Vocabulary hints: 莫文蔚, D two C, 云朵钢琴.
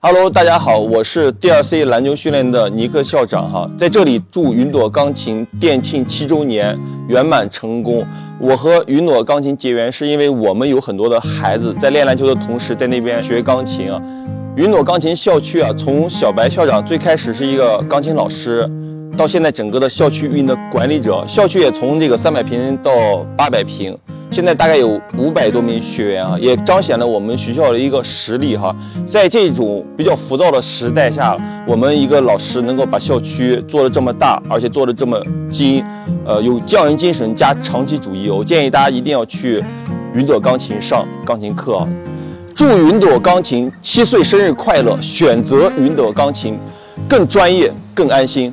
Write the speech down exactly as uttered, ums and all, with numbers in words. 哈喽，大家好，我是 D two C 篮球训练的尼克校长哈，在这里祝云朵钢琴店庆七周年圆满成功。我和云朵钢琴结缘，是因为我们有很多的孩子在练篮球的同时，在那边学钢琴啊。云朵钢琴校区啊，从小白校长最开始是一个钢琴老师，到现在整个的校区运营的管理者，校区也从这个三百平到八百平。现在大概有五百多名学员啊，也彰显了我们学校的一个实力哈。在这种比较浮躁的时代下，我们一个老师能够把校区做得这么大，而且做得这么精，呃，有匠人精神加长期主义。我建议大家一定要去云朵钢琴上钢琴课啊。祝云朵钢琴七岁生日快乐！选择云朵钢琴，更专业，更安心。